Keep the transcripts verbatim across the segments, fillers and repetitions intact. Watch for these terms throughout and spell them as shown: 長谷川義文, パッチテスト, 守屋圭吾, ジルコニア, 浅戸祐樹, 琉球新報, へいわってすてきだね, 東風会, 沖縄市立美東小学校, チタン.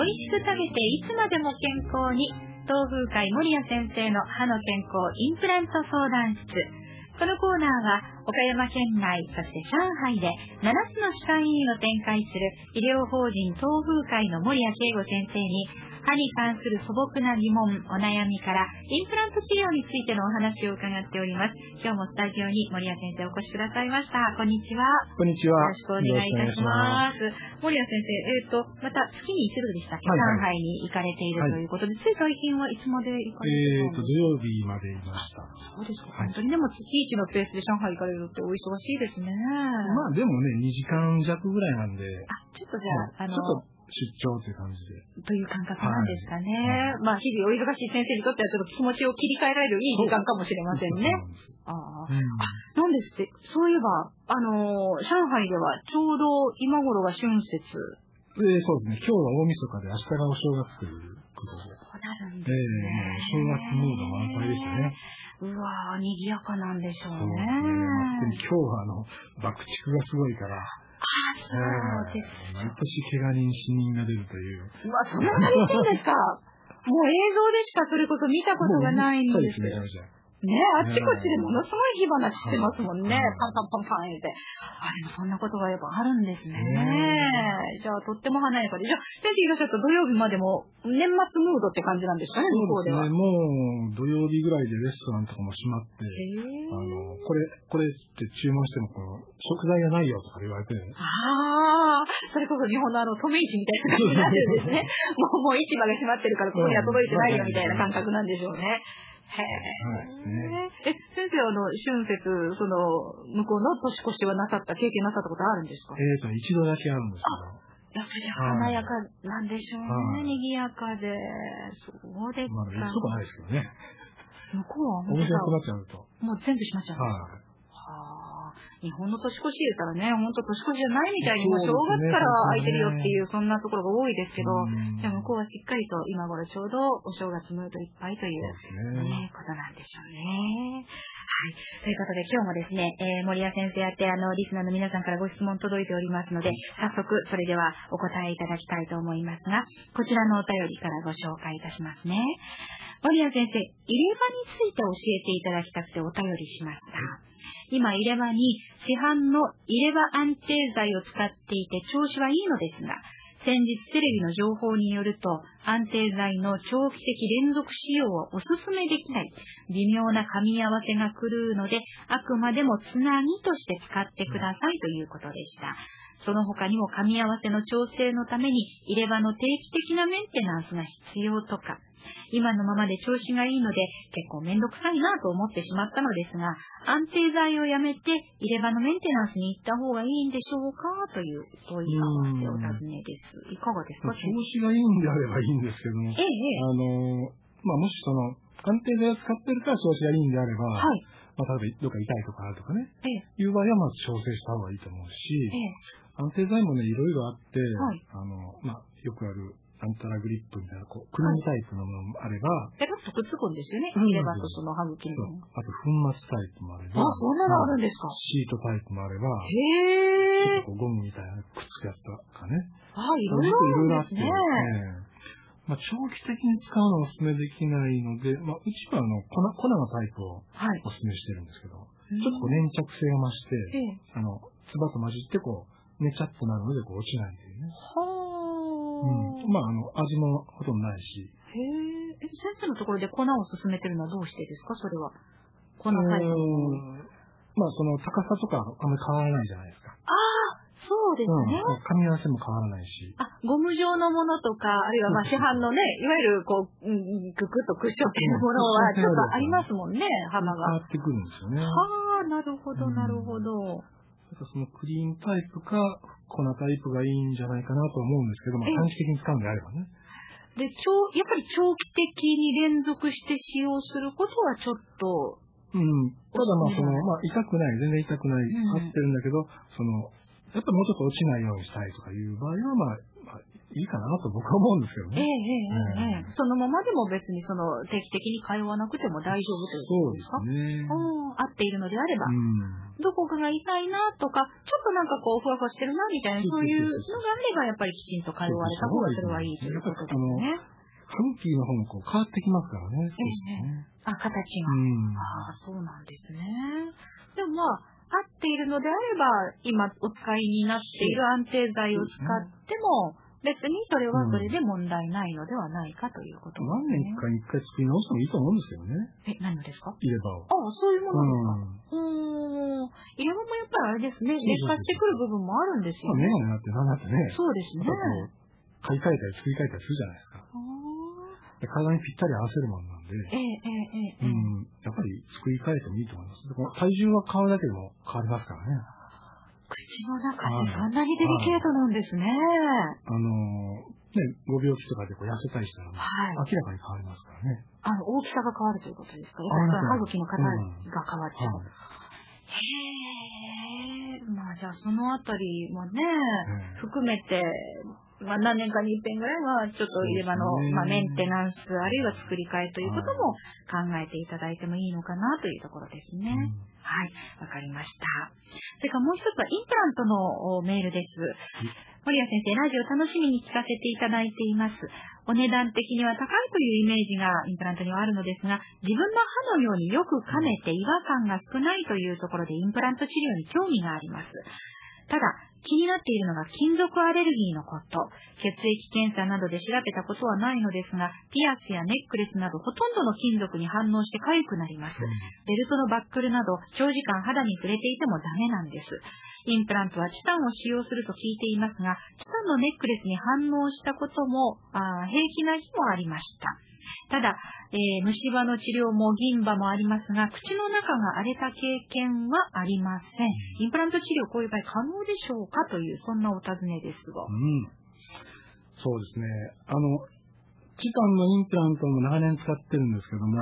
美味しく食べていつまでも健康に、東風会守屋先生の歯の健康インプラント相談室。このコーナーは岡山県内、そして上海でななつの歯科医院を展開する医療法人東風会の守屋圭吾先生に、歯に関する素朴な疑問、お悩みからインプラント治療についてのお話を伺っております。今日もスタジオに守屋先生お越しくださいました。こんにちは。こんにちは。よろしくお願いいたします。守屋先生、えっと、また月に一度でしたっけ、はいはい、上海に行かれている、はい、ということで、つい最近はいつまで行かれているんですか？えっと、土曜日までいました。そうですか。はい、本当にでも月一のペースで上海行かれるってお忙しいですね。まあでもね、にじかんよわぐらいなんで。あ、ちょっとじゃあ、はい、あの、出張という感じで。という感覚なんですかね。はい、まあ、日々お忙しい先生にとっては、ちょっと気持ちを切り替えられるいい時間かもしれませんね。ああ、うん、なんですって、そういえば、あのー、上海ではちょうど今頃が春節。えー、そうですね。今日は大晦日で、明日がお正月ということで。そうなるんですね。えー、お正月ムード満載でしたね。うわー、賑やかなんでしょうね。そうですね。今日はあの、爆竹がすごいから、ああ、そうです。毎年怪我人、死人が出るという。うわ、そんなに言ってんですか？もう映像でしかそれこそ見たことがないんですけど。ね、あっちこっちでものすごい火花散ってますもんね。パンパンパンパン言って。あれもそんなことがやっぱあるんですね。じゃあとっても華やかで。じゃあ先生いらっしゃった土曜日までも年末ムードって感じなんですかね、向こうでは。そうですね、もう土曜日ぐらいでレストランとかも閉まって、あの、これ、これって注文してもこの食材がないよとか言われて。ああ、それこそ日本のあの、留市みたいな感じになってるんですね。もう、もう市場が閉まってるからここには届いてないよみたいな感覚なんでしょうね。へえ。え、先生、あの、春節、その、向こうの年越しはなさった、経験なさったことあるんですか？えっと、一度だけあるんですけど。やっぱり華やかなんでしょうね。賑やかで。そうですか。まあ、行くとこないですけどね。向こうは本当に。お店が閉まっちゃうと。もう全部閉まっちゃう。はい。はあ。日本の年越し言ったらね、本当年越しじゃないみたいに、もう正月から空いてるよっていう、そんなところが多いですけど、じゃあ向こうはしっかりと今頃ちょうどお正月ムードいっぱいという、ね、ことなんでしょうね。はい。ということで今日もですね、えー、守屋先生宛て、あの、リスナーの皆さんからご質問届いておりますので、早速、それではお答えいただきたいと思いますが、こちらのお便りからご紹介いたしますね。守屋先生、入れ歯について教えていただきたくてお便りしました。今、入れ歯に市販の入れ歯安定剤を使っていて調子はいいのですが、先日テレビの情報によると、安定剤の長期的連続使用をおすすめできない、微妙な噛み合わせが狂うので、あくまでもつなぎとして使ってくださいということでした。その他にも噛み合わせの調整のために、入れ歯の定期的なメンテナンスが必要とか、今のままで調子がいいので結構めんどくさいなと思ってしまったのですが、安定剤をやめて入れ歯のメンテナンスに行った方がいいんでしょうかという問い合わせを尋ねです。いかがですか？調子がいいんであればいいんですけども、ええ、あの、まあ、もしその安定剤を使ってるから調子がいいんであれば、はい、まあ、例えばどっか痛いとかあるとかね、ええ、いう場合はまず調整した方がいいと思うし、ええ、安定剤もね、いろいろあって、はい、あの、まあ、よくあるなんたらグリップみたいな、こう、くるみタイプのものもあれば。ペロッとくっつくんですよね。入れ歯とその歯茎の。あと、粉末タイプもあれば。あ、そんなのあるんですか？シートタイプもあれば。へぇー。ゴムみたいなくっつきやったかね。あ、いろいろあるんですね。まあ、長期的に使うのはお勧めできないので、まあ、うちはあの、粉、粉のタイプをお勧めしてるんですけど、ちょっと粘着性が増して、あの、唾と混じってこう、寝ちゃっとなるので、こう、落ちないというね。うん、まあ、あの、味もほとんどないし。へえ。先生のところで粉を勧めてるのはどうしてですか？それは。粉タイプの。まあ、その高さとかあんまり変わらないじゃないですか。ああ、そうですね。うん、噛み合わせも変わらないし。あ、ゴム状のものとか、あるいはまあ市販のね、いわゆるこう、うん、くくっとクッションっていうものはちょっとありますもんね、幅が。変わってくるんですよね。はあ、なるほど、なるほど。うん、そのクリーンタイプか粉タイプがいいんじゃないかなと思うんですけども、短期的に使うんであればね。で、長、やっぱり長期的に連続して使用することはちょっと。うん。ただまあその、まあ痛くない、全然痛くない、合ってるんだけど、うん、その、やっぱりもうちょっと落ちないようにしたいとかいう場合は、まあ、まあ、いいかなと僕は思うんですけどね。ええええええ。そのままでも別にその定期的に通わなくても大丈夫ということですか？そうですね。うん、合っているのであれば、うん、どこかが痛いなとか、ちょっとなんかこうふわふわしてるなみたいな、そういうのがあればやっぱりきちんと通われた方がそれはいいということですね。空気の方もこう変わってきますからね。そうですね。あ、形が。うん、ああ、そうなんですね。でもまあ、合っているのであれば、今お使いになっている安定剤を使っても、別にそれはそれで問題ないのではないかということですね。何年かに一回作り直してもいいと思うんですけどね。え、何のですか？入れ歯を。ああ、そういうものですか。うん。入れ歯もやっぱりあれですね、劣化してくる部分もあるんですよね。そうね、だってなんだってね。そうですね。買い替えたり作り替えたりするじゃないですか。体にぴったり合わせるものなんで、ええええ、うん、やっぱり作り替えてもいいと思います。体重は変わるだけでも変わりますからね。口の中にそんなにデリケートなんですね。あのね、ご病気とかでこう痩せたりしたら、はい、明らかに変わりますからね。あの大きさが変わるということですか。歯茎の形が変わっちゃう。うん、へえ、まあじゃあそのあたりもね、うん、含めて。まあ何年かに一遍ぐらいはちょっと入れ歯の、まあ、メンテナンスあるいは作り替えということも考えていただいてもいいのかなというところですね。うん、はい、わかりました。それからもう一つはインプラントのメールです。守屋先生、ラジオ楽しみに聞かせていただいています。お値段的には高いというイメージがインプラントにはあるのですが、自分の歯のようによく噛めて違和感が少ないというところでインプラント治療に興味があります。ただ、気になっているのが金属アレルギーのこと。血液検査などで調べたことはないのですが、ピアスやネックレスなどほとんどの金属に反応して痒くなります。ベルトのバックルなど長時間肌に触れていてもダメなんです。インプラントはチタンを使用すると聞いていますが、チタンのネックレスに反応したことも、あ、平気な日もありました。ただ、えー、虫歯の治療も銀歯もありますが、口の中が荒れた経験はありません。インプラント治療、こういう場合可能でしょうかという、そんなお尋ねですが。うん。そうですね。あの、チタンのインプラントも長年使ってるんですけども、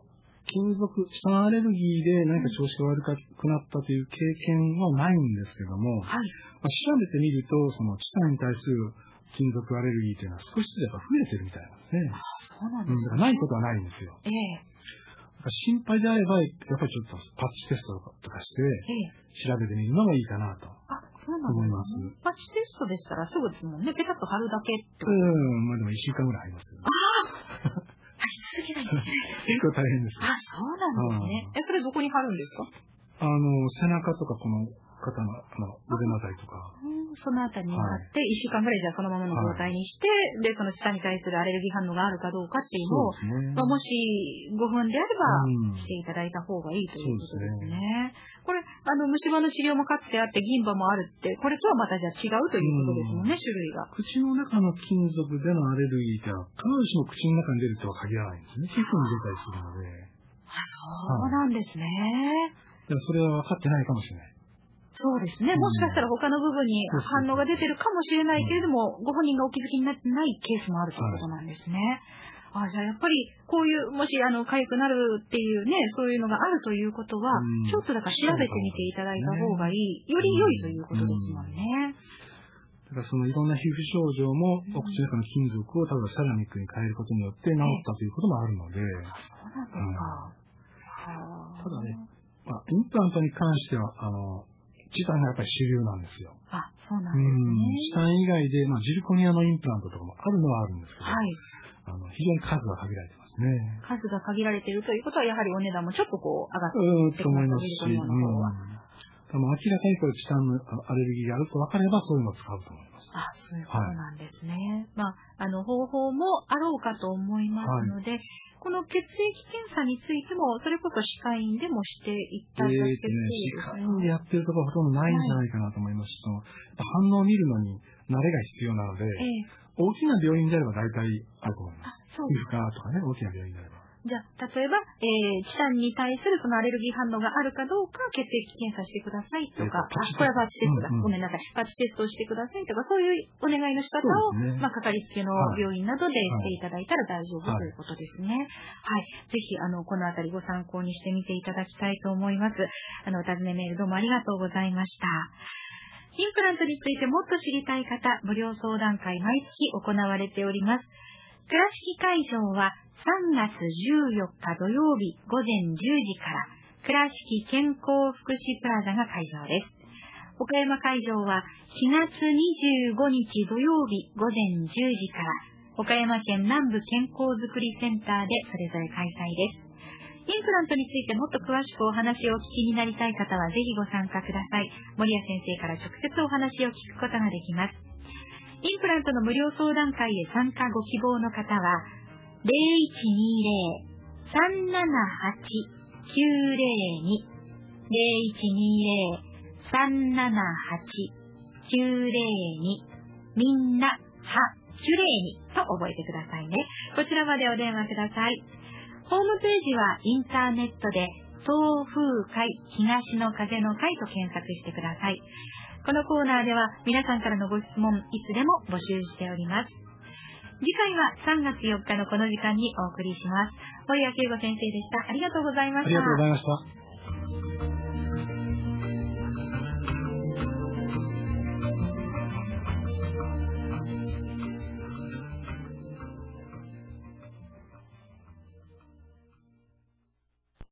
はい、その、金属、チタンアレルギーで何か調子が悪くなったという経験はないんですけども、はい、まあ、調べてみると、そのチタンに対する金属アレルギーというのは少しずつやっぱ増えてるみたいなんですね。ああ、そうなんですか。ないことはないんですよ。ええ。心配であれば、やっぱりちょっとパッチテストとかして、調べてみるのがいいかなと。あ、そうなんですね。パッチテストでしたらすぐですもんね。ペタッと貼るだけって。うん、まあでもいっしゅうかんぐらいありますよね。ああ貼りすぎないですね。結構大変です。あ、そうなんですね。え、それどこに貼るんですか？あの、背中とかこの、肩の、あの、腕のあたりとか。うん、そのあたりにあって、一、はい、週間ぐらいじゃあそのままの状態にして、はい、で、その舌に対するアレルギー反応があるかどうかっていうのを、ね、まあ、もしごふんであれば、していただいた方がいいということですね。うん、これ、あの、虫歯の治療もかつてあって、銀歯もあるって、これとはまたじゃあ違うということですもんね、うん、種類が。口の中の金属でのアレルギーが、必ずしも口の中に出るとは限らないんですね。皮膚に出たりするので。そうなんですね。はい、それは分かってないかもしれない。そうですね。もしかしたら他の部分に反応が出てるかもしれないけれども、ご本人がお気づきになってないケースもあるということなんですね。はい、あ、じゃあやっぱりこういう、もしあの、痒くなるっていうね、そういうのがあるということは、ちょっとだから調べてみていただいた方がいい、より良いということですもんね。だからそのいろんな皮膚症状も、お口の中の金属をただセラミックに変えることによって治ったということもあるので。そうなんですか。ただね、まあ、インプラントに関しては、あの、チタンがやっぱり主流なんですよ。あ、そうなんですね。チタン以外で、まあ、ジルコニアのインプラントとかもあるのはあるんですけど、はい、あの非常に数が限られてますね。数が限られているということは、やはりお値段もちょっとこう上がってくると思いますし、うん、でも明らかにこれチタンのアレルギーがあると分かれば、そういうのを使うと思います。あ、そういうことなんですね。はい、まあ、あの方法もあろうかと思いますので、はい、この血液検査についても、それこそ歯科医院でもしていっただけで、歯科医院でやってるところはほとんどないんじゃないかなと思いますし、反応を見るのに慣れが必要なので、えー、大きな病院であれば大体あると思います。皮膚科とかね、大きな病院であれば。じゃあ、例えば、えー、チタンに対するそのアレルギー反応があるかどうか、血液検査してくださいとか、あ、これはパッチテストだ、うんうん、ごめんなさい、パッチテストをしてくださいとか、そういうお願いの仕方を、ね、まあ、かかりつけの病院などでしていただいたら大丈夫、はい、ということですね。はい。ぜひ、あの、このあたりご参考にしてみていただきたいと思います。あの、お尋ねメールどうもありがとうございました。インプラントについてもっと知りたい方、無料相談会毎月行われております。倉敷会場はさんがつじゅうよっか土曜日ごぜんじゅうじから、倉敷健康福祉プラザが会場です。岡山会場はしがつにじゅうごにち土曜日ごぜんじゅうじから、岡山県南部健康づくりセンターでそれぞれ開催です。インプラントについてもっと詳しくお話をお聞きになりたい方はぜひご参加ください。森谷先生から直接お話を聞くことができます。インプラントの無料相談会へ参加ご希望の方は、ゼロイチニーゼロ さんななはち きゅうゼロに ゼロイチニーゼロ さんななはち きゅうゼロに、みんな、は、きゅれいにと覚えてくださいね。こちらまでお電話ください。ホームページはインターネットで、東風会、東の風の会と検索してください。このコーナーでは皆さんからのご質問、いつでも募集しております。次回はさんがつよっかのこの時間にお送りします。森谷圭吾先生でした。ありがとうございました。ありがとうございました。